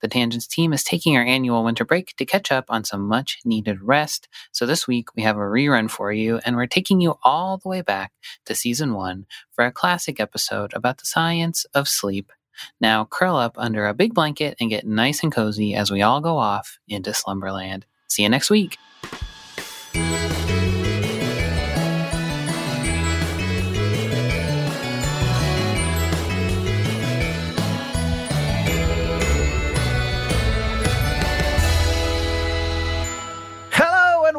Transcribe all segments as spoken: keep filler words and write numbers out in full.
The Tangents team is taking our annual winter break to catch up on some much-needed rest. So this week, we have a rerun for you, and we're taking you all the way back to Season one for a classic episode about the science of sleep. Now curl up under a big blanket and get nice and cozy as we all go off into Slumberland. See you next week.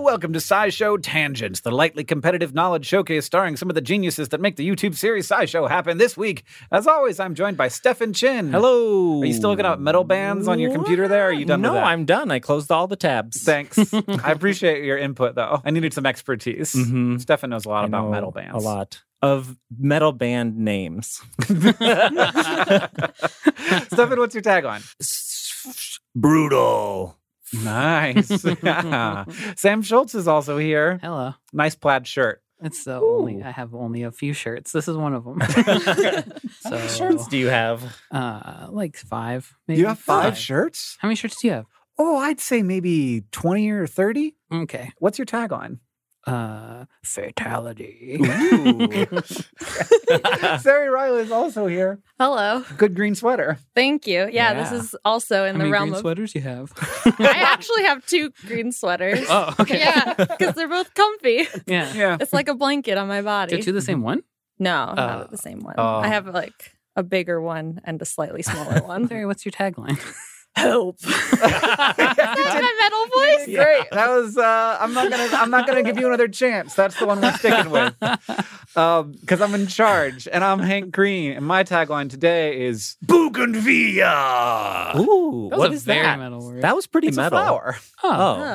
Welcome to SciShow Tangents, the lightly competitive knowledge showcase starring some of the geniuses that make the YouTube series SciShow happen. This week, as always, I'm joined by Stefan Chin. Hello. Are you still looking up metal bands on your computer there? Or are you done no, with that? No, I'm done. I closed all the tabs. Thanks. I appreciate your input, though. I needed some expertise. Mm-hmm. Stefan knows a lot I about know metal bands. A lot. Of metal band names. Stefan, what's your tagline? Brutal. Nice. Yeah. Sam Schultz is also here. Hello. Nice plaid shirt. It's the Ooh. only I have only a few shirts. This is one of them. So, how many shirts do you have? Uh, like five. Maybe. You have five, five shirts? How many shirts do you have? Oh, I'd say maybe twenty or thirty. Okay. What's your tagline? Uh, fatality. Ooh. Sari Riley is also here. Hello. Good green sweater. Thank you. Yeah, yeah. This is also in How the many realm green of sweaters you have. I actually have two green sweaters. Oh, okay. Yeah, because they're both comfy. Yeah, yeah. It's like a blanket on my body. They're two the same one? No, uh, not the same one. Uh, I have like a bigger one and a slightly smaller one. Sari, what's your tagline? Help. Is that my metal voice? Yeah. Great. That was uh, I'm not gonna I'm not gonna give you another chance. That's the one we're sticking with. Um, because I'm in charge, and I'm Hank Green, and my tagline today is Bougainvillea. Ooh, that was what a is very that? Metal word. That was pretty it's metal. A flower. Oh.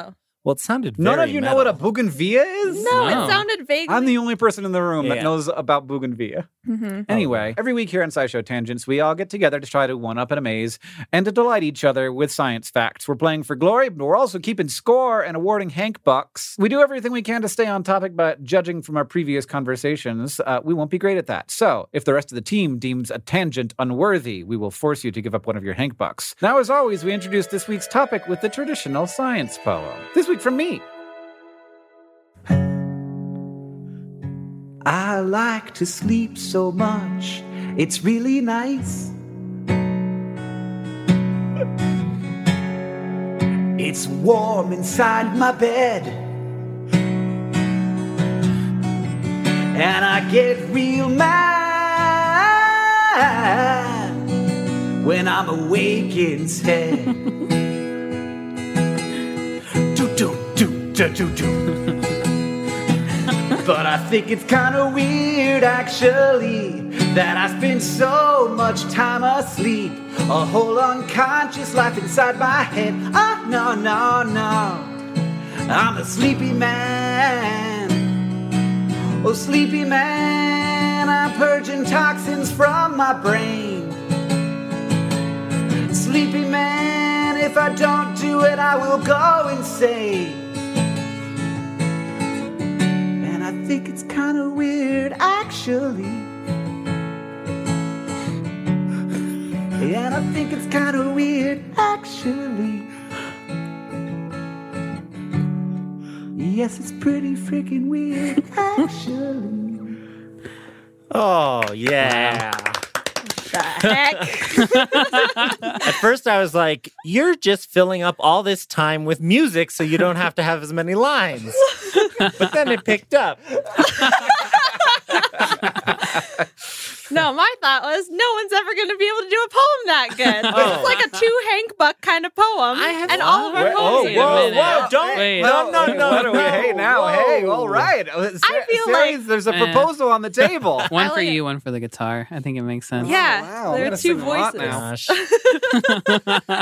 oh. Well, it sounded very None of you metal. Know what a bougainvillea is? No, no, it sounded vague. I'm the only person in the room yeah. that knows about bougainvillea. Mm-hmm. Anyway, every week here on SciShow Tangents, we all get together to try to one-up and amaze and to delight each other with science facts. We're playing for glory, but we're also keeping score and awarding Hank bucks. We do everything we can to stay on topic, but judging from our previous conversations, uh, we won't be great at that. So, if the rest of the team deems a tangent unworthy, we will force you to give up one of your Hank bucks. Now, as always, we introduce this week's topic with the traditional science poem. This week from me. I like to sleep so much. It's really nice. It's warm inside my bed. get real mad when I'm awake instead. do, do, do, do, do, do. But I think it's kind of weird, actually, that I spend so much time asleep. A whole unconscious life inside my head. Oh, no, no, no. I'm a sleepy man. Oh, sleepy man. I'm purging toxins from my brain. Sleepy man, if I don't do it, I will go insane. I think it's kind of weird, actually. And I think it's kind of weird, actually. Yes, it's pretty freaking weird, actually. Oh, yeah. Wow. The heck? At first I was like, you're just filling up all this time with music so you don't have to have as many lines. But then it picked up. No, my thought was, no one's ever going to be able to do a poem that good. Oh. It's like a two Hank Buck kind of poem. I have and what? all of our poems. Wait, oh, whoa, whoa, don't. Wait, no, no, no, no, no, no. Hey, now, whoa. hey, all right. Ser- I feel Sarah's, like. There's a proposal yeah. on the table. One for you, one for the guitar. I think it makes sense. Yeah, oh, wow. There are two voices. Now.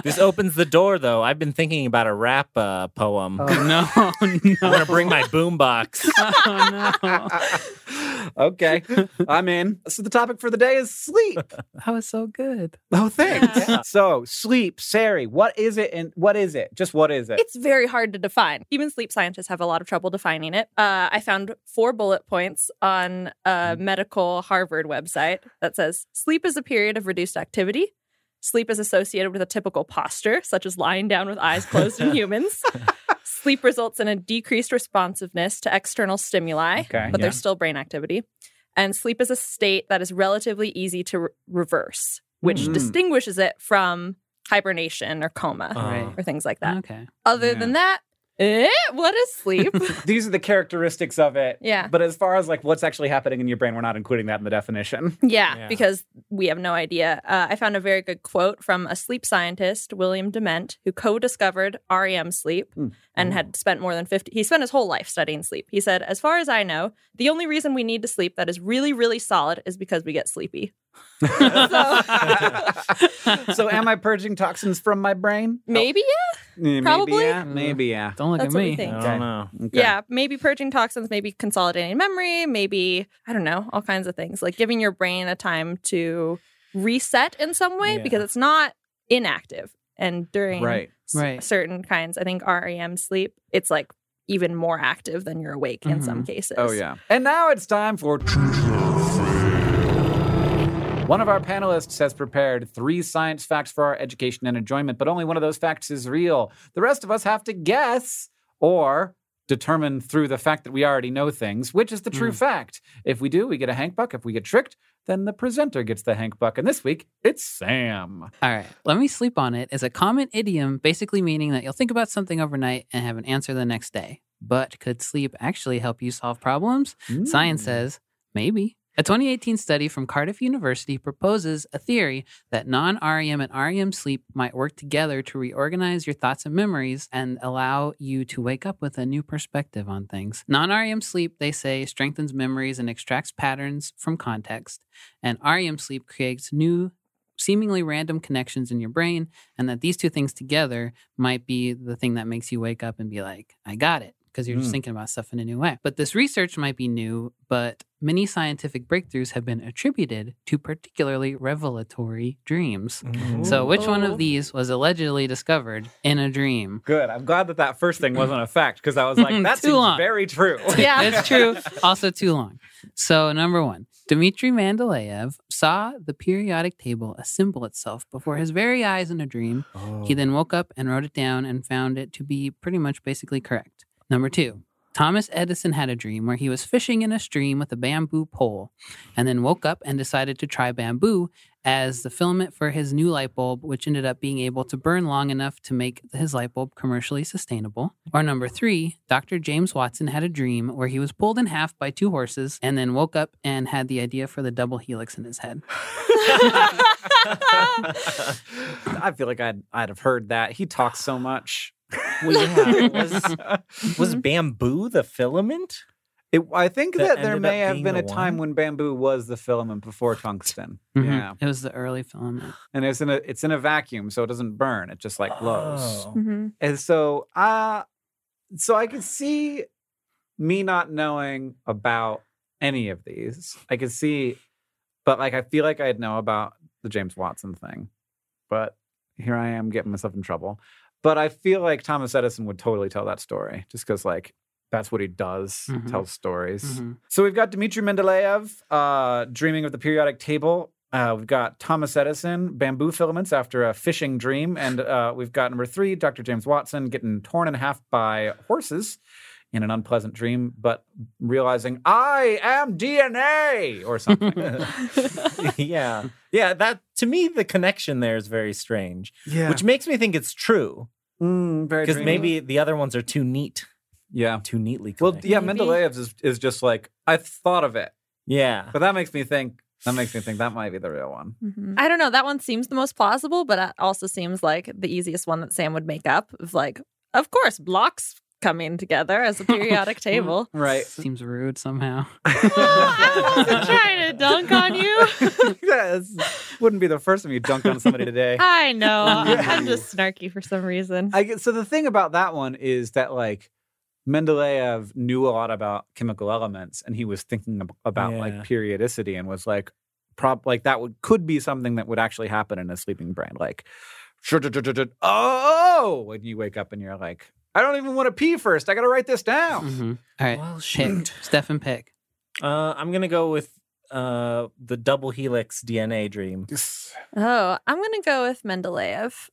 This opens the door, though. I've been thinking about a rap uh, poem. Oh. No, no. I'm going to bring my boombox. Oh, no. Okay, I'm in. So the topic for the day is sleep. That was so good. Oh, thanks. Yeah. Yeah. So, sleep, Sari, what is it and what is it? Just what is it? It's very hard to define. Even sleep scientists have a lot of trouble defining it. Uh, I found four bullet points on a medical Harvard website that says, sleep is a period of reduced activity. Sleep is associated with a typical posture, such as lying down with eyes closed in humans. Sleep results in a decreased responsiveness to external stimuli, okay, but yeah. there's still brain activity. And sleep is a state that is relatively easy to re- reverse, which mm. distinguishes it from hibernation or coma oh. or things like that. Okay. Other yeah. than that, eh, what is sleep? These are the characteristics of it. Yeah. But as far as like what's actually happening in your brain, we're not including that in the definition. Yeah, yeah. Because we have no idea. Uh, I found a very good quote from a sleep scientist, William Dement, who co-discovered R E M sleep mm. and mm. had spent more than fifty. He spent his whole life studying sleep. He said, as far as I know, the only reason we need to sleep that is really, really solid is because we get sleepy. so, so am I purging toxins from my brain? Maybe, yeah. Probably. Maybe, yeah. Maybe, yeah. Don't look That's at me. I don't know. Okay. Yeah, maybe purging toxins, maybe consolidating memory, maybe, I don't know, all kinds of things. Like giving your brain a time to reset in some way yeah. because it's not inactive. And during right. S- right. certain kinds, I think R E M sleep, it's like even more active than you're awake mm-hmm. in some cases. Oh, yeah. And now it's time for... One of our panelists has prepared three science facts for our education and enjoyment, but only one of those facts is real. The rest of us have to guess or determine through the fact that we already know things, which is the true mm. fact. If we do, we get a Hank Buck. If we get tricked, then the presenter gets the Hank Buck. And this week, it's Sam. All right. Let me sleep on it is a common idiom basically meaning that you'll think about something overnight and have an answer the next day. But could sleep actually help you solve problems? Mm. Science says maybe. A twenty eighteen study from Cardiff University proposes a theory that non-R E M and R E M sleep might work together to reorganize your thoughts and memories and allow you to wake up with a new perspective on things. Non-R E M sleep, they say, strengthens memories and extracts patterns from context, and R E M sleep creates new, seemingly random connections in your brain, and that these two things together might be the thing that makes you wake up and be like, I got it. Because you're just mm. thinking about stuff in a new way. But this research might be new, but many scientific breakthroughs have been attributed to particularly revelatory dreams. Ooh. So which one of these was allegedly discovered in a dream? Good. I'm glad that that first thing wasn't a fact, because I was like, that seems long. very true. Yeah, it's true. Also too long. So number one, Dmitri Mendeleev saw the periodic table assemble itself before his very eyes in a dream. Oh. He then woke up and wrote it down and found it to be pretty much basically correct. Number two, Thomas Edison had a dream where he was fishing in a stream with a bamboo pole and then woke up and decided to try bamboo as the filament for his new light bulb, which ended up being able to burn long enough to make his light bulb commercially sustainable. Or number three, Doctor James Watson had a dream where he was pulled in half by two horses and then woke up and had the idea for the double helix in his head. I feel like I'd, I'd have heard that. He talks so much. Well, yeah. was, was bamboo the filament? It, I think that, that there may have been a time when bamboo was the filament before tungsten. Mm-hmm. Yeah, it was the early filament, and it's in a it's in a vacuum, so it doesn't burn. It just like glows. Oh. Mm-hmm. And so, uh so I could see me not knowing about any of these. I could see, but like I feel like I'd know about the James Watson thing, but here I am getting myself in trouble. But I feel like Thomas Edison would totally tell that story just because, like, that's what he does, mm-hmm. tells stories. Mm-hmm. So we've got Dmitri Mendeleev uh, dreaming of the periodic table. Uh, we've got Thomas Edison, bamboo filaments after a fishing dream. And uh, we've got number three, Doctor James Watson getting torn in half by horses in an unpleasant dream, but realizing, I am D N A or something. Yeah. Yeah, that, to me, the connection there is very strange. Yeah. Which makes me think it's true. Mm, very Because maybe the other ones are too neat. Yeah. Too neatly connected. Well, yeah, maybe. Mendeleev's is, is just like, I've thought of it. Yeah. But that makes me think, that makes me think that might be the real one. Mm-hmm. I don't know. That one seems the most plausible, but it also seems like the easiest one that Sam would make up. Of like, of course, blocks coming together as a periodic table. Right. Seems rude somehow. Well, I wasn't trying to dunk on you. Yes. Wouldn't be the first time you dunked on somebody today. I know. I'm just snarky for some reason. I get, so the thing about that one is that, like, Mendeleev knew a lot about chemical elements, and he was thinking ab- about, yeah. like, periodicity and was like, prob- like that would, could be something that would actually happen in a sleeping brain. Like, oh, when you wake up and you're like, I don't even want to pee first. I got to write this down. Mm-hmm. All right. Well, shit. Pick. Stefan, pick. Uh, I'm going to go with uh, the double helix D N A dream. Oh, I'm going to go with Mendeleev.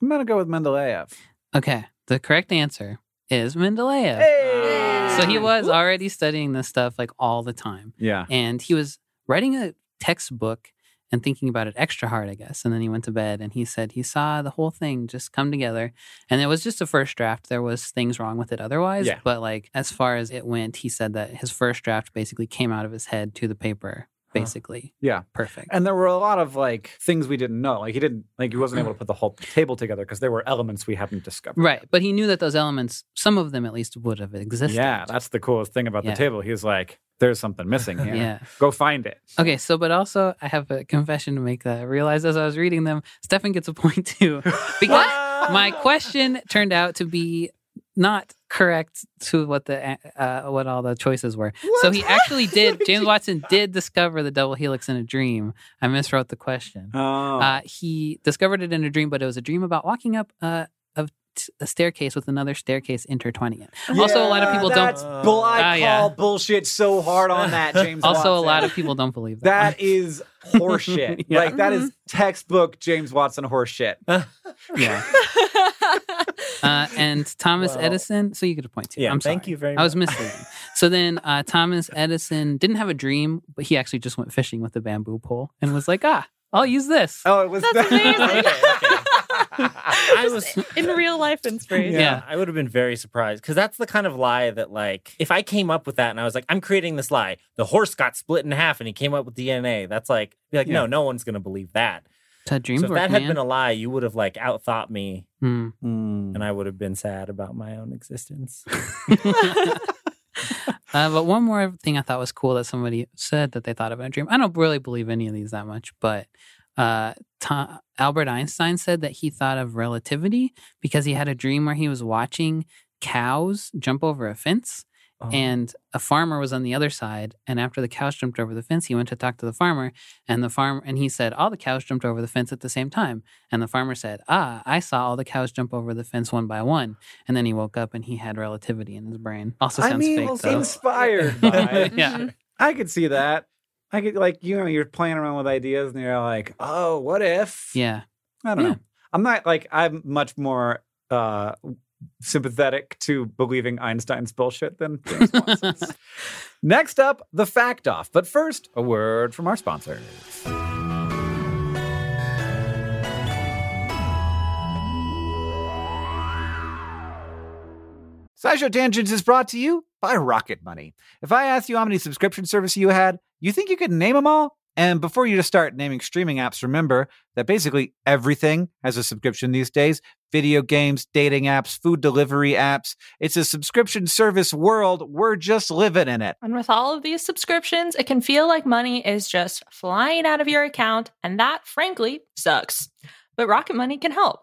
I'm going to go with Mendeleev. Okay. The correct answer is Mendeleev. Hey! So he was already studying this stuff like all the time. Yeah. And he was writing a textbook and thinking about it extra hard, I guess. And then he went to bed and he said he saw the whole thing just come together. And it was just a first draft. There was things wrong with it otherwise. Yeah. But like as far as it went, he said that his first draft basically came out of his head to the paper, basically. Huh. Yeah. Perfect. And there were a lot of like things we didn't know. Like he didn't, like he wasn't able to put the whole table together because there were elements we hadn't discovered. Right. But he knew that those elements, some of them at least, would have existed. Yeah. That's the coolest thing about yeah. the table. He was like, there's something missing here. Yeah. Go find it. Okay, so, but also, I have a confession to make that I realized as I was reading them, Stefan gets a point too. Because my question turned out to be not correct to what the uh, what all the choices were. What? So he actually did, James Watson did discover the double helix in a dream. I miswrote the question. Oh. Uh, he discovered it in a dream, but it was a dream about walking up uh, of a staircase with another staircase intertwining it. Yeah, also, a lot of people that's don't. Bull- I uh, call yeah. bullshit so hard on that, James also, Watson. Also, a lot of people don't believe that. That is horseshit. Yeah. Like, that is textbook James Watson horseshit. Yeah. uh, and Thomas well, Edison, so you get a point too. Yeah, I'm sorry. Thank you very much. I was misleading. So then uh, Thomas Edison didn't have a dream, but he actually just went fishing with a bamboo pole and was like, ah, I'll use this. Oh, it was that's amazing. Okay, okay. I was in real life inspiration. Yeah, yeah, I would have been very surprised because that's the kind of lie that, like, if I came up with that and I was like, I'm creating this lie, the horse got split in half and he came up with D N A. That's like, be like, yeah. no, no one's gonna believe that. That dream so if work, that had man. been a lie, you would have like outthought me, mm. and I would have been sad about my own existence. Uh, but one more thing I thought was cool that somebody said that they thought of in a dream. I don't really believe any of these that much, but uh, Tom, Albert Einstein said that he thought of relativity because he had a dream where he was watching cows jump over a fence. Oh. And a farmer was on the other side. And after the cows jumped over the fence, he went to talk to the farmer. And the farm and he said, all the cows jumped over the fence at the same time. And the farmer said, ah, I saw all the cows jump over the fence one by one. And then he woke up and he had relativity in his brain. Also sounds I mean, fake, though. Inspired by. Yeah. I could see that. I could, like, you know, you're playing around with ideas and you're like, oh, what if? Yeah. I don't yeah. know. I'm not, like, I'm much more uh, sympathetic to believing Einstein's bullshit than James Watson's. Next up, the fact off. But first, a word from our sponsors. SciShow Tangents is brought to you by Rocket Money. If I asked you how many subscription services you had, you think you could name them all? And before you just start naming streaming apps, remember that basically everything has a subscription these days. Video games, dating apps, food delivery apps. It's a subscription service world. We're just living in it. And with all of these subscriptions, it can feel like money is just flying out of your account. And that, frankly, sucks. But Rocket Money can help.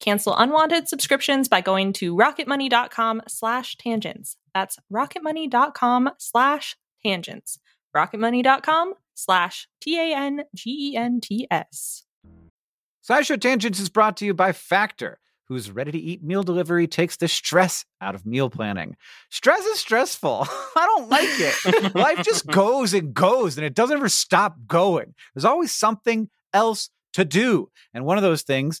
Cancel unwanted subscriptions by going to rocketmoney.com slash tangents. That's rocketmoney.com slash tangents. rocketmoney.com slash T-A-N-G-E-N-T-S. SciShow Tangents is brought to you by Factor, whose ready-to-eat meal delivery takes the stress out of meal planning. Stress is stressful. I don't like it. Life just goes and goes, and it doesn't ever stop going. There's always something else to do. And one of those things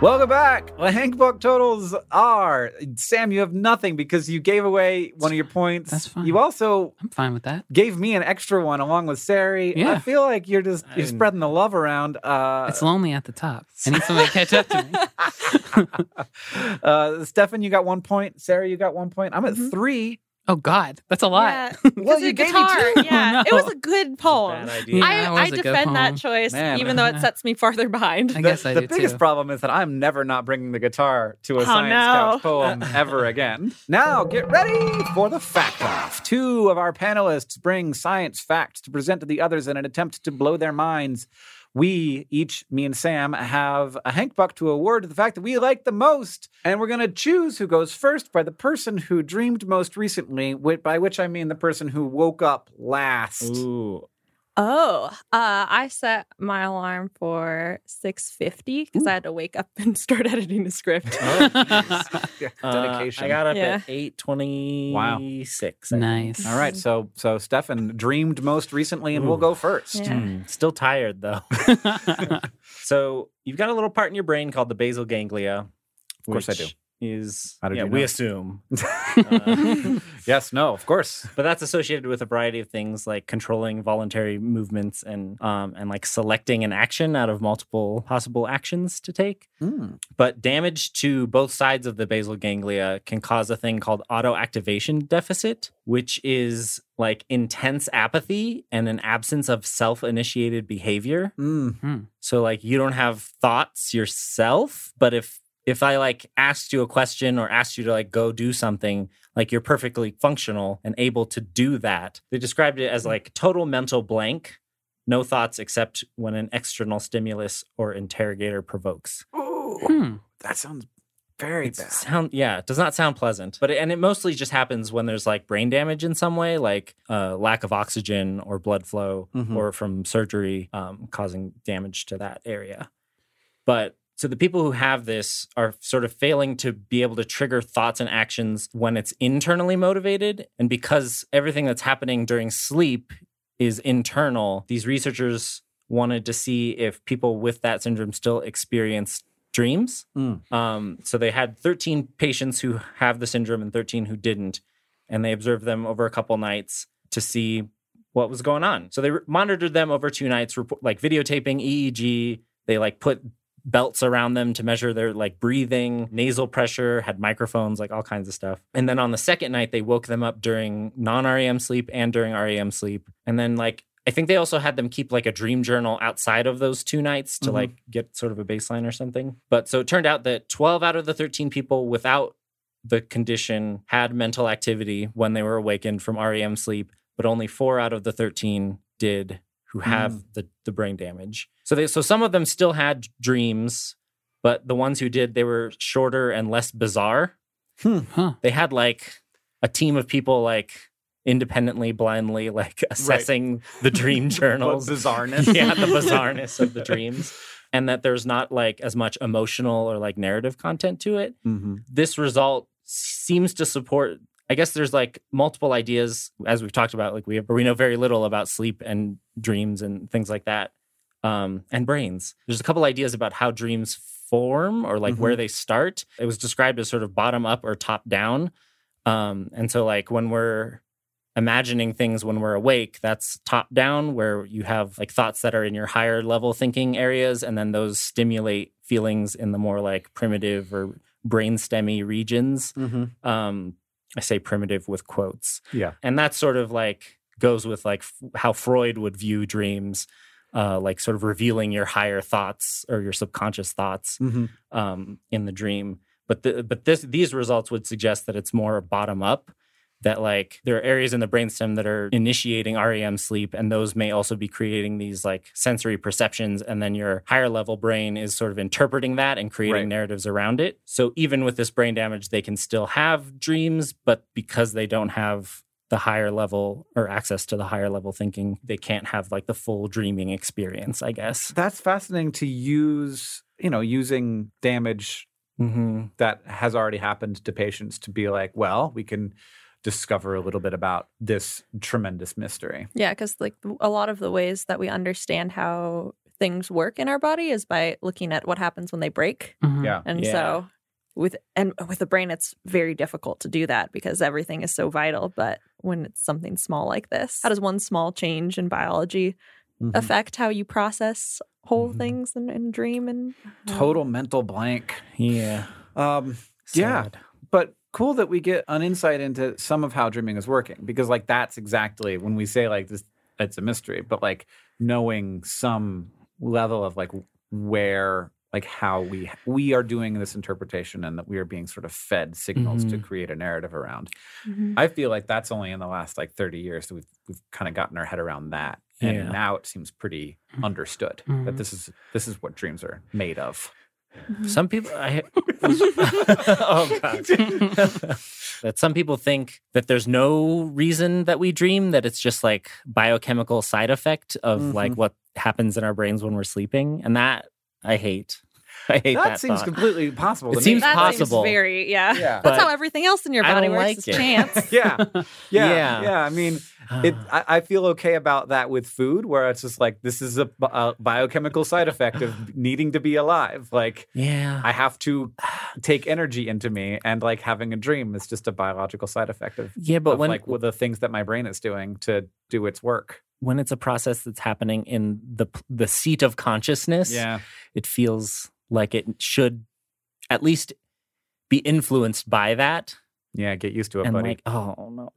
Welcome back. The Hank Buck totals are, Sam, you have nothing because you gave away one of your points. That's fine. You also, I'm fine with that, gave me an extra one along with Sari. Yeah. I feel like you're just you're spreading the love around. Uh, it's lonely at the top. I need somebody to catch up to me. uh, Stefan, you got one point. Sari, you got one point. I'm at mm-hmm. three. Oh, God. That's a lot. Yeah, well, you gave me two. Yeah, oh, no. It was a good poem. A idea. I, yeah, I defend that choice, man, even man. though it sets me farther behind. I the, guess I The do biggest too. problem is that I'm never not bringing the guitar to a oh, science no. couch poem ever again. Now, get ready for the fact off. Two of our panelists bring science facts to present to the others in an attempt to blow their minds. We each, me and Sam, have a Hank Buck to award to the fact that we like the most. And we're going to choose who goes first by the person who dreamed most recently, by which I mean the person who woke up last. Ooh. Oh, uh, I set my alarm for six fifty because I had to wake up and start editing the script. Oh. yeah. Dedication. Uh, I got up yeah. at eight twenty-six. Wow. Nice. All right. So, so Stefan dreamed most recently, and Ooh. we'll go first. Yeah. Mm. Still tired, though. So you've got a little part in your brain called the basal ganglia. Of course I do. is How did yeah, you know? We assume. uh, yes, no, of course. But that's associated with a variety of things like controlling voluntary movements and um, and like selecting an action out of multiple possible actions to take. Mm. But damage to both sides of the basal ganglia can cause a thing called autoactivation deficit, which is like intense apathy and an absence of self-initiated behavior. Mm-hmm. So like you don't have thoughts yourself, but if If I, like, asked you a question or asked you to, like, go do something, like, you're perfectly functional and able to do that. They described it as, like, total mental blank, no thoughts except when an external stimulus or interrogator provokes. Ooh, hmm. That sounds very it's bad. Sound, yeah, it does not sound pleasant. But it, and it mostly just happens when there's, like, brain damage in some way, like uh, lack of oxygen or blood flow mm-hmm. or from surgery um, causing damage to that area. But... So the people who have this are sort of failing to be able to trigger thoughts and actions when it's internally motivated. And because everything that's happening during sleep is internal, these researchers wanted to see if people with that syndrome still experienced dreams. Mm. Um, so they had thirteen patients who have the syndrome and thirteen who didn't. And they observed them over a couple nights to see what was going on. So they re- monitored them over two nights, rep- like videotaping, E E G. They like put... belts around them to measure their like breathing, nasal pressure, had microphones, like all kinds of stuff. And then on the second night, they woke them up during non-R E M sleep and during R E M sleep. And then like, I think they also had them keep like a dream journal outside of those two nights to mm-hmm. like get sort of a baseline or something. But so it turned out that twelve out of the thirteen people without the condition had mental activity when they were awakened from R E M sleep, but only four out of the thirteen did who have mm. the, the brain damage. So they, so some of them still had dreams, but the ones who did, they were shorter and less bizarre. Hmm, huh. They had like a team of people like independently, blindly, like assessing right. the dream journals. The bizarreness. Yeah, the bizarreness of the dreams. And that there's not like as much emotional or like narrative content to it. Mm-hmm. This result seems to support... I guess there's like multiple ideas, as we've talked about, like we have, we know very little about sleep and dreams and things like that, um, and brains. There's a couple ideas about how dreams form or like mm-hmm. where they start. It was described as sort of bottom up or top down. Um, and so like when we're imagining things when we're awake, that's top down, where you have like thoughts that are in your higher level thinking areas. And then those stimulate feelings in the more like primitive or brainstemmy regions. Mm-hmm. Um I say primitive with quotes. Yeah. And that sort of like goes with like f- how Freud would view dreams, uh, like sort of revealing your higher thoughts or your subconscious thoughts mm-hmm. um, in the dream. But the, but this these results would suggest that it's more bottom up, that like there are areas in the brainstem that are initiating R E M sleep, and those may also be creating these like sensory perceptions. And then your higher level brain is sort of interpreting that and creating right. narratives around it. So even with this brain damage, they can still have dreams, but because they don't have the higher level or access to the higher level thinking, they can't have like the full dreaming experience, I guess. That's fascinating to use, you know, using damage mm-hmm. that has already happened to patients to be like, well, we can... discover a little bit about this tremendous mystery. Yeah, because like a lot of the ways that we understand how things work in our body is by looking at what happens when they break. Mm-hmm. Yeah, and yeah. so with and with the brain, it's very difficult to do that because everything is so vital. But when it's something small like this, how does one small change in biology mm-hmm. affect how you process whole mm-hmm. things and, and dream and uh, total mental blank? Yeah, um, yeah, but. Cool that we get an insight into some of how dreaming is working, because like that's exactly when we say like this, it's a mystery, but like knowing some level of like where, like how we we are doing this interpretation and that we are being sort of fed signals mm-hmm. to create a narrative around. Mm-hmm. I feel like that's only in the last like thirty years that we've, we've kind of gotten our head around that. Yeah. And now it seems pretty understood mm-hmm. that this is this is what dreams are made of. Some people, I, oh God, that some people think that there's no reason that we dream, that it's just like biochemical side effect of mm-hmm. like what happens in our brains when we're sleeping. And that I hate. I hate that. That seems thought. completely possible. It to seems me. That possible. Seems very, yeah. yeah. That's how everything else in your body works. Like it's it. chance. yeah. yeah, yeah, yeah. I mean, it, I, I feel okay about that with food, where it's just like this is a, a biochemical side effect of needing to be alive. Like, yeah, I have to take energy into me, and like having a dream is just a biological side effect of yeah, but of when, like the things that my brain is doing to do its work. When it's a process that's happening in the the seat of consciousness, yeah. it feels like it should at least be influenced by that. Yeah, get used to it, and buddy. Like, oh, no.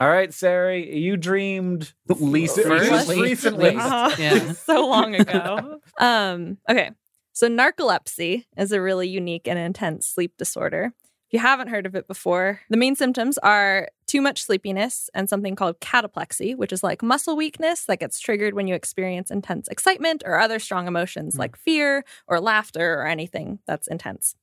All right, Sarah, you dreamed least recently. recently. Uh-huh. Yeah. So long ago. Um, okay, so narcolepsy is a really unique and intense sleep disorder. If you haven't heard of it before, the main symptoms are too much sleepiness and something called cataplexy, which is like muscle weakness that gets triggered when you experience intense excitement or other strong emotions mm. like fear or laughter or anything that's intense.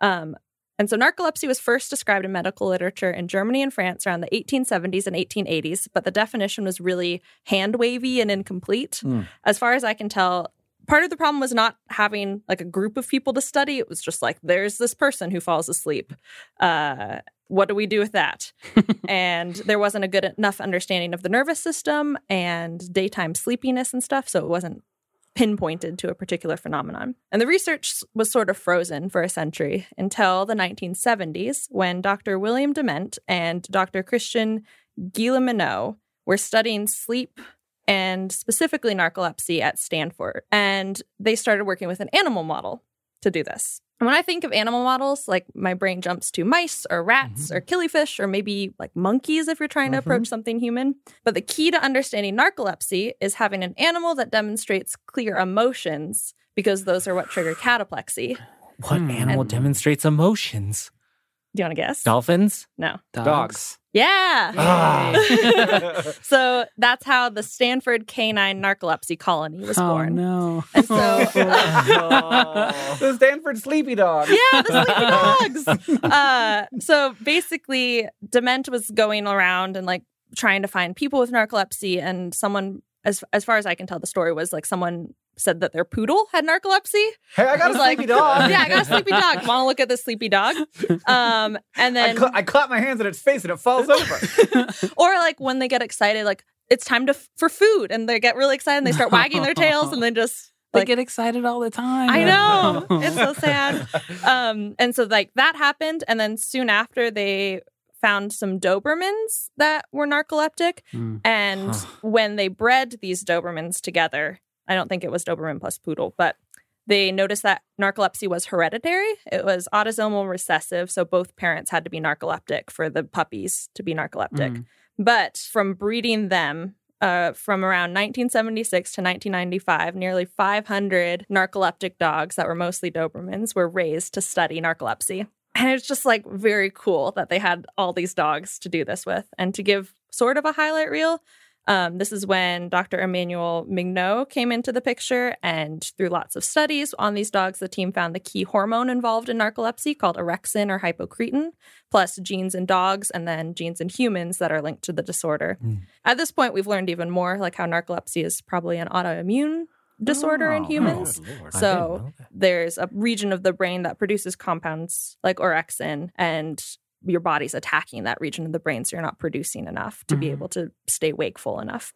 Um, and so narcolepsy was first described in medical literature in Germany and France around the eighteen seventies and eighteen eighties, but the definition was really hand-wavy and incomplete. Mm. As far as I can tell, part of the problem was not having like a group of people to study. It was just like, there's this person who falls asleep. Uh, what do we do with that? And there wasn't a good enough understanding of the nervous system and daytime sleepiness and stuff. So it wasn't pinpointed to a particular phenomenon. And the research was sort of frozen for a century until the nineteen seventies when Doctor William Dement and Doctor Christian Guilleminot were studying sleep and specifically narcolepsy at Stanford. And they started working with an animal model to do this. And when I think of animal models, like my brain jumps to mice or rats mm-hmm. or killifish or maybe like monkeys if you're trying mm-hmm. to approach something human. But the key to understanding narcolepsy is having an animal that demonstrates clear emotions because those are what trigger cataplexy. What mm. animal and demonstrates emotions? Do you want to guess? Dolphins? No. Dogs. Dogs. Yeah. Ah. So that's how the Stanford canine narcolepsy colony was born. Oh, no. And so oh. the Stanford sleepy dogs. Yeah, the sleepy dogs. Uh, so basically, Dement was going around and like trying to find people with narcolepsy, and someone, as as far as I can tell, the story was like someone said that their poodle had narcolepsy. Hey, I got a like, sleepy dog. Yeah, I got a sleepy dog. Want to look at this sleepy dog? Um, and then I, cl- I clap my hands in its face and it falls over. Or like when they get excited, like it's time to f- for food, and they get really excited and they start wagging their tails and then just like, they get excited all the time. I know. It's so sad. Um, and so like that happened, and then soon after they found some Dobermans that were narcoleptic, mm. and when they bred these Dobermans together. I don't think it was Doberman plus poodle, but they noticed that narcolepsy was hereditary. It was autosomal recessive, so both parents had to be narcoleptic for the puppies to be narcoleptic. Mm. But from breeding them uh, from around nineteen seventy-six to nineteen ninety-five, nearly five hundred narcoleptic dogs that were mostly Dobermans were raised to study narcolepsy. And it's just like very cool that they had all these dogs to do this with. And to give sort of a highlight reel, Um, this is when Doctor Emmanuel Mignot came into the picture, and through lots of studies on these dogs, the team found the key hormone involved in narcolepsy called orexin or hypocretin, plus genes in dogs and then genes in humans that are linked to the disorder. Mm. At this point, we've learned even more, like how narcolepsy is probably an autoimmune disorder oh, in humans. Oh, so there's a region of the brain that produces compounds like orexin, and your body's attacking that region of the brain, so you're not producing enough to mm-hmm. be able to stay wakeful enough.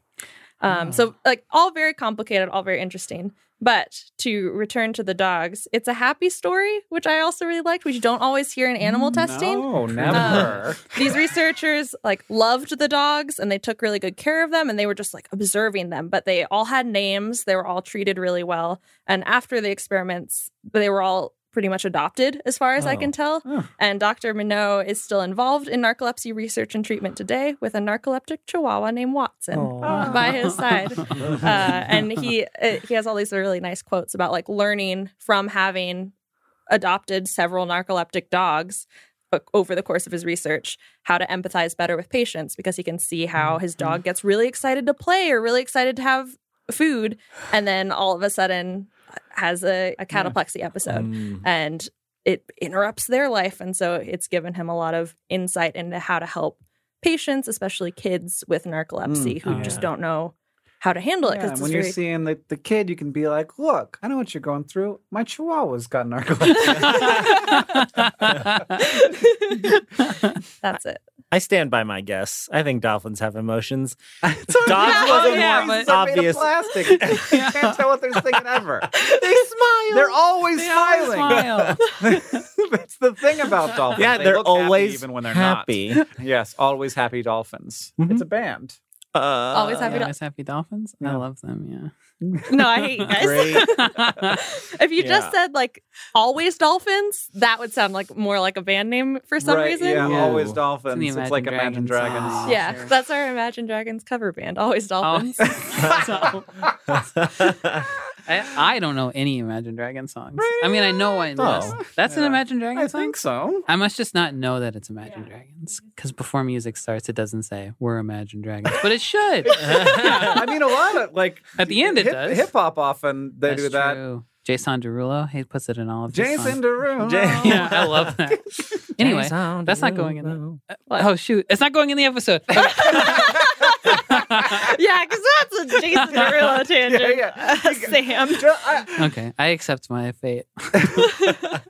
Um, oh. So, like, all very complicated, all very interesting. But to return to the dogs, it's a happy story, which I also really liked, which you don't always hear in animal no, testing. No, never. Um, these researchers, like, loved the dogs, and they took really good care of them, and they were just, like, observing them. But they all had names. They were all treated really well. And after the experiments, they were all pretty much adopted, as far as oh. I can tell. Oh. And Doctor Mignot is still involved in narcolepsy research and treatment today with a narcoleptic chihuahua named Watson oh. by his side. uh, and he uh, he has all these really nice quotes about like learning from having adopted several narcoleptic dogs over the course of his research, how to empathize better with patients, because he can see how his dog gets really excited to play or really excited to have food, and then all of a sudden has a, a cataplexy yeah. episode mm. and it interrupts their life. And so it's given him a lot of insight into how to help patients, especially kids with narcolepsy mm. who oh, just yeah. don't know how to handle it. Yeah, when you're very... seeing the, the kid, you can be like, look, I know what you're going through. My chihuahua's got narcolepsy. That's it. I stand by my guess. I think dolphins have emotions. Dolphins oh, yeah, but obvious. Made of plastic. You yeah. can't tell what they're thinking ever. They smile. They're always they smiling. Always smile. That's the thing about dolphins. Yeah, they they're look always happy even when they're happy. Not. Yes, always happy dolphins. Mm-hmm. It's a band. Uh, always happy, yeah, do- always happy dolphins. Yeah. I love them. Yeah. No, I hate you guys. If you yeah. just said like always dolphins, that would sound like more like a band name for some right, reason. Yeah, Ooh. Always dolphins. It's, it's like Dragons. Imagine Dragons. Oh, yeah, sure. That's our Imagine Dragons cover band. Always dolphins. Oh. I, I don't know any Imagine Dragons songs. Right. I mean, I know I know. Oh. That's yeah. an Imagine Dragons song? I think so. I must just not know that it's Imagine yeah. Dragons. Because before music starts, it doesn't say, we're Imagine Dragons. But it should. I mean, a lot of, like... At the end, it hip, does. Hip-hop often, they That's do that. True. Jason Derulo, he puts it in all of his Jason songs. Derulo. J- yeah, I love that. Anyway, Jason that's Derulo. Not going in the... Uh, oh, shoot. It's not going in the episode. Okay. Yeah, because that's a Jason Derulo tangent. Yeah, yeah. Uh, Sam. Okay, I accept my fate.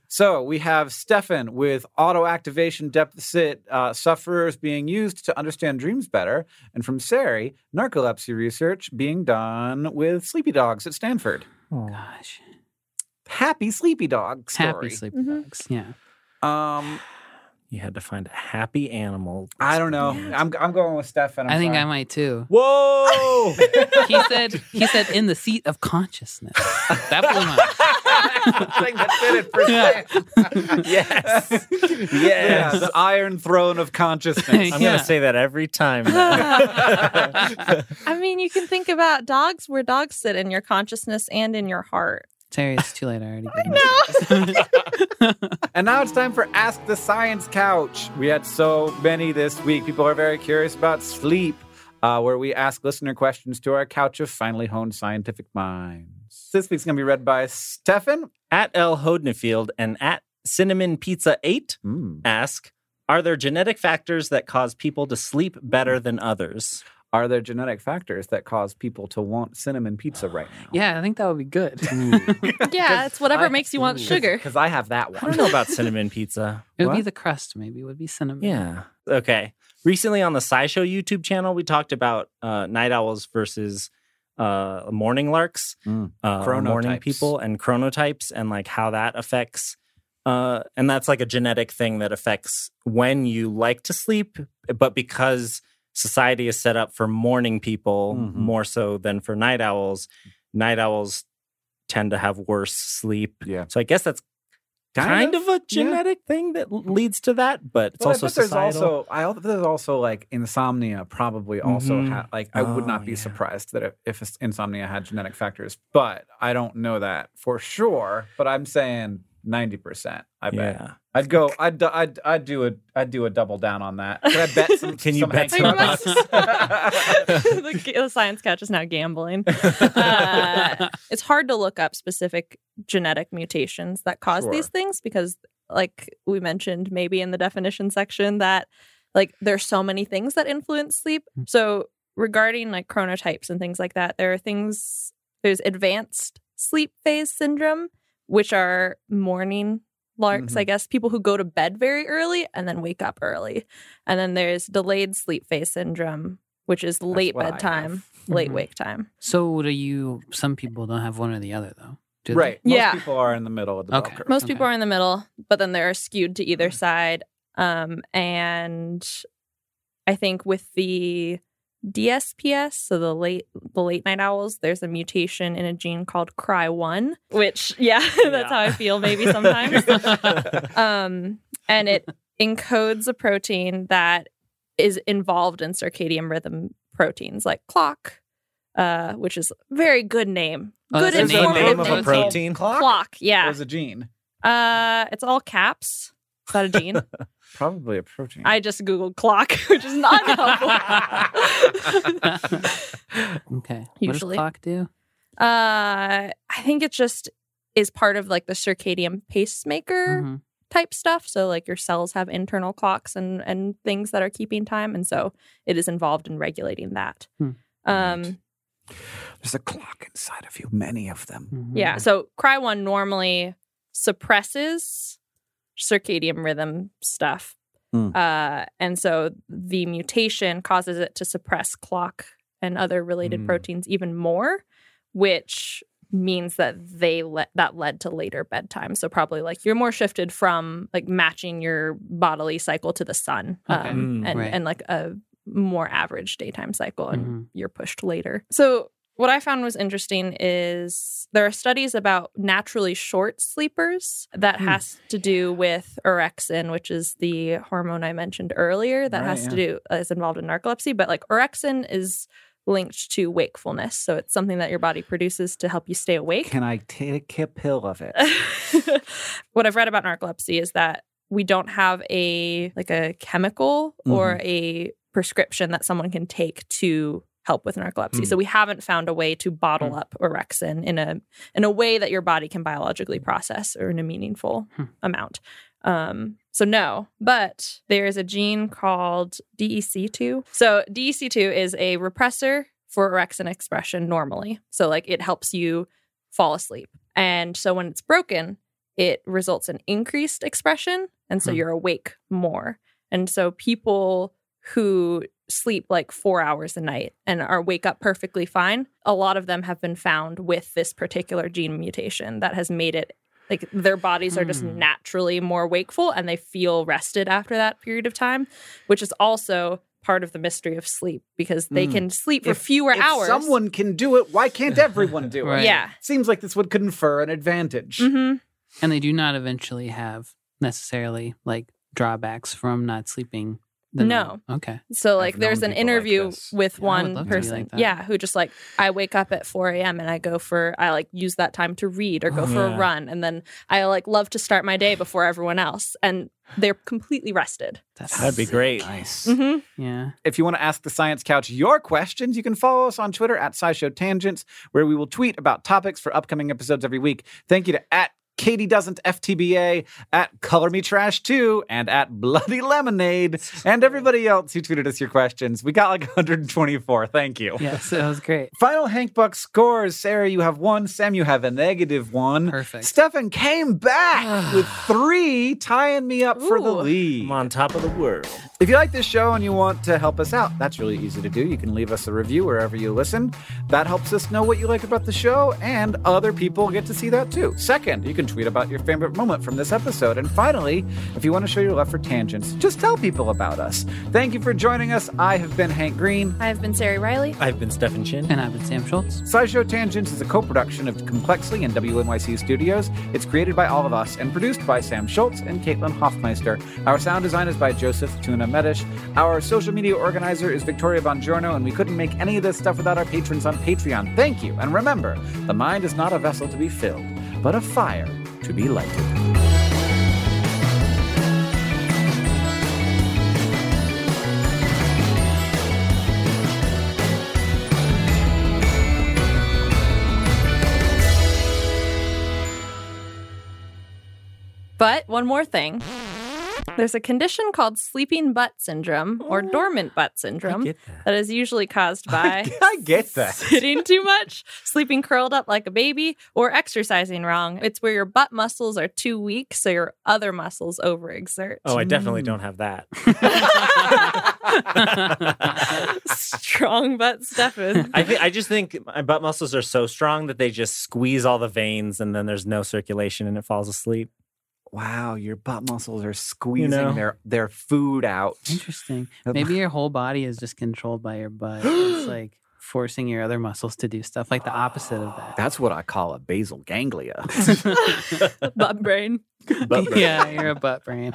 So we have Stefan with autoactivation deficit uh, sufferers being used to understand dreams better. And from Sari, narcolepsy research being done with sleepy dogs at Stanford. Oh, gosh. Happy sleepy dog story. Happy sleepy mm-hmm. dogs, yeah. Um... You had to find a happy animal. I don't know. Yeah. I'm I'm going with Stefan. I think sorry. I might too. Whoa! he said he said in the seat of consciousness. That blew my I think that's it for Sam. Yes. Yes. Yeah, the iron throne of consciousness. I'm yeah. gonna say that every time. I mean, you can think about dogs where dogs sit in your consciousness and in your heart. Terry, it's too late. I already I know. And now it's time for Ask the Science Couch. We had so many this week. People are very curious about sleep, uh, where we ask listener questions to our couch of finely honed scientific minds. This week's going to be read by Stefan. At L. Hodnefield and at Cinnamon Pizza eight mm. ask, are there genetic factors that cause people to sleep better than others? Are there genetic factors that cause people to want cinnamon pizza right now? Yeah, I think that would be good. Yeah, it's whatever I, makes you want sugar. Because I have that one. I don't know about cinnamon pizza. It would what? be the crust, maybe. It would be cinnamon. Yeah. Okay. Recently on the SciShow YouTube channel, we talked about uh, night owls versus uh, morning larks. Mm. Uh, morning people and chronotypes and like how that affects... Uh, and that's like a genetic thing that affects when you like to sleep, but because... Society is set up for morning people mm-hmm. more so than for night owls. Night owls tend to have worse sleep. Yeah. So I guess that's kind, kind of, of a genetic yeah. thing that leads to that, but it's well, also I societal. There's also, I also there's also like insomnia probably also mm-hmm. ha- like I oh, would not be yeah. surprised that if, if insomnia had genetic factors, but I don't know that for sure. But I'm saying ninety percent. I bet. Yeah. I'd go. I'd, I'd I'd do a I'd do a double down on that. Could I bet some? Can you some bet some? the, the Science Couch is now gambling. Uh, it's hard to look up specific genetic mutations that cause sure. these things because, like we mentioned, maybe in the definition section that like there's so many things that influence sleep. So regarding like chronotypes and things like that, there are things. There's advanced sleep phase syndrome, which are morning larks, mm-hmm. I guess, people who go to bed very early and then wake up early. And then there's delayed sleep phase syndrome, which is late bedtime, late mm-hmm. wake time. So do you, some people don't have one or the other, though. Do right. They? Most yeah. people are in the middle of the okay. bell curve. Most okay. people are in the middle, but then they're skewed to either okay. side. Um, and I think with the D S P S, so the late the late night owls, there's a mutation in a gene called C R Y one, which yeah, that's yeah. how I feel maybe sometimes. um, and it encodes a protein that is involved in circadian rhythm proteins like clock, uh, which is a very good name. Oh, good name, name of a protein clock. Clock, yeah. Or is a gene? Uh, it's all caps. Is that a gene? Probably a protein. I just Googled clock, which is not helpful. Okay. Usually. What does clock do? Uh, I think it just is part of like the circadian pacemaker mm-hmm. type stuff. So like your cells have internal clocks and, and things that are keeping time. And so it is involved in regulating that. Hmm. Um, right. There's a clock inside of you, many of them. Mm-hmm. Yeah, so cry one normally suppresses circadian rhythm stuff. Mm. Uh, and so the mutation causes it to suppress clock and other related mm. proteins even more, which means that they le- that led to later bedtime. So probably like you're more shifted from like matching your bodily cycle to the sun, okay. um, mm, and, right. and like a more average daytime cycle, and mm-hmm. you're pushed later. So what I found was interesting is there are studies about naturally short sleepers that mm. has to do with orexin, which is the hormone I mentioned earlier that right, has yeah. to do uh, is involved in narcolepsy. But like orexin is linked to wakefulness. So it's something that your body produces to help you stay awake. Can I take a pill of it? What I've read about narcolepsy is that we don't have a like a chemical mm-hmm. or a prescription that someone can take to help with narcolepsy. Mm. So we haven't found a way to bottle mm. up orexin in a in a way that your body can biologically process or in a meaningful mm. amount. Um, so no, but there is a gene called D E C two. So D E C two is a repressor for orexin expression normally. So like it helps you fall asleep. And so when it's broken, it results in increased expression. And so mm. you're awake more. And so people who sleep like four hours a night and are wake up perfectly fine, a lot of them have been found with this particular gene mutation that has made it like their bodies are just naturally more wakeful and they feel rested after that period of time, which is also part of the mystery of sleep because they mm. can sleep for if, fewer if hours. If someone can do it, why can't everyone do it? Right. Yeah. Seems like this would confer an advantage. Mm-hmm. And they do not eventually have necessarily like drawbacks from not sleeping. No. Night. Okay. So, like, I've there's an interview like with yeah, one person, like yeah, who just, like, I wake up at four a.m. and I go for, I, like, use that time to read or go oh, for yeah. a run. And then I, like, love to start my day before everyone else. And they're completely rested. That's That'd sick. Be great. Nice. Mm-hmm. Yeah. If you want to ask the Science Couch your questions, you can follow us on Twitter at SciShow Tangents, where we will tweet about topics for upcoming episodes every week. Thank you to at Katie Doesn't F T B A, at Color Me Trash two, and at Bloody Lemonade, and everybody else who tweeted us your questions. We got like one hundred twenty-four. Thank you. Yes, that was great. Final Hank Buck scores. Sarah, you have one. Sam, you have a negative one. Perfect. Stefan came back with three, tying me up Ooh, for the lead. I'm on top of the world. If you like this show and you want to help us out, that's really easy to do. You can leave us a review wherever you listen. That helps us know what you like about the show, and other people get to see that too. Second, you can tweet about your favorite moment from this episode. And finally, if you want to show your love for tangents, just tell people about us. Thank you for joining us. I have been Hank Green. I have been Sari Riley. I've been Stefan Chin. And I've been Sam Schultz. SciShow Tangents is a co-production of Complexly and W N Y C Studios. It's created by all of us and produced by Sam Schultz and Caitlin Hoffmeister. Our sound design is by Joseph Tuna Medish. Our social media organizer is Victoria Bongiorno, and we couldn't make any of this stuff without our patrons on Patreon. Thank you. And remember, the mind is not a vessel to be filled, but a fire to be lighted. But one more thing. There's a condition called sleeping butt syndrome or oh, dormant butt syndrome that. that is usually caused by I get, I get that. sitting too much, sleeping curled up like a baby, or exercising wrong. It's where your butt muscles are too weak, so your other muscles overexert. Oh, I definitely mm. don't have that. Strong butt, Stefan. I, th- I just think my butt muscles are so strong that they just squeeze all the veins and then there's no circulation and it falls asleep. Wow, your butt muscles are squeezing you know? their, their food out. Interesting. Maybe your whole body is just controlled by your butt. It's like forcing your other muscles to do stuff, like the opposite of that. That's what I call a basal ganglia. Butt brain. Butt brain. Yeah, you're a butt brain.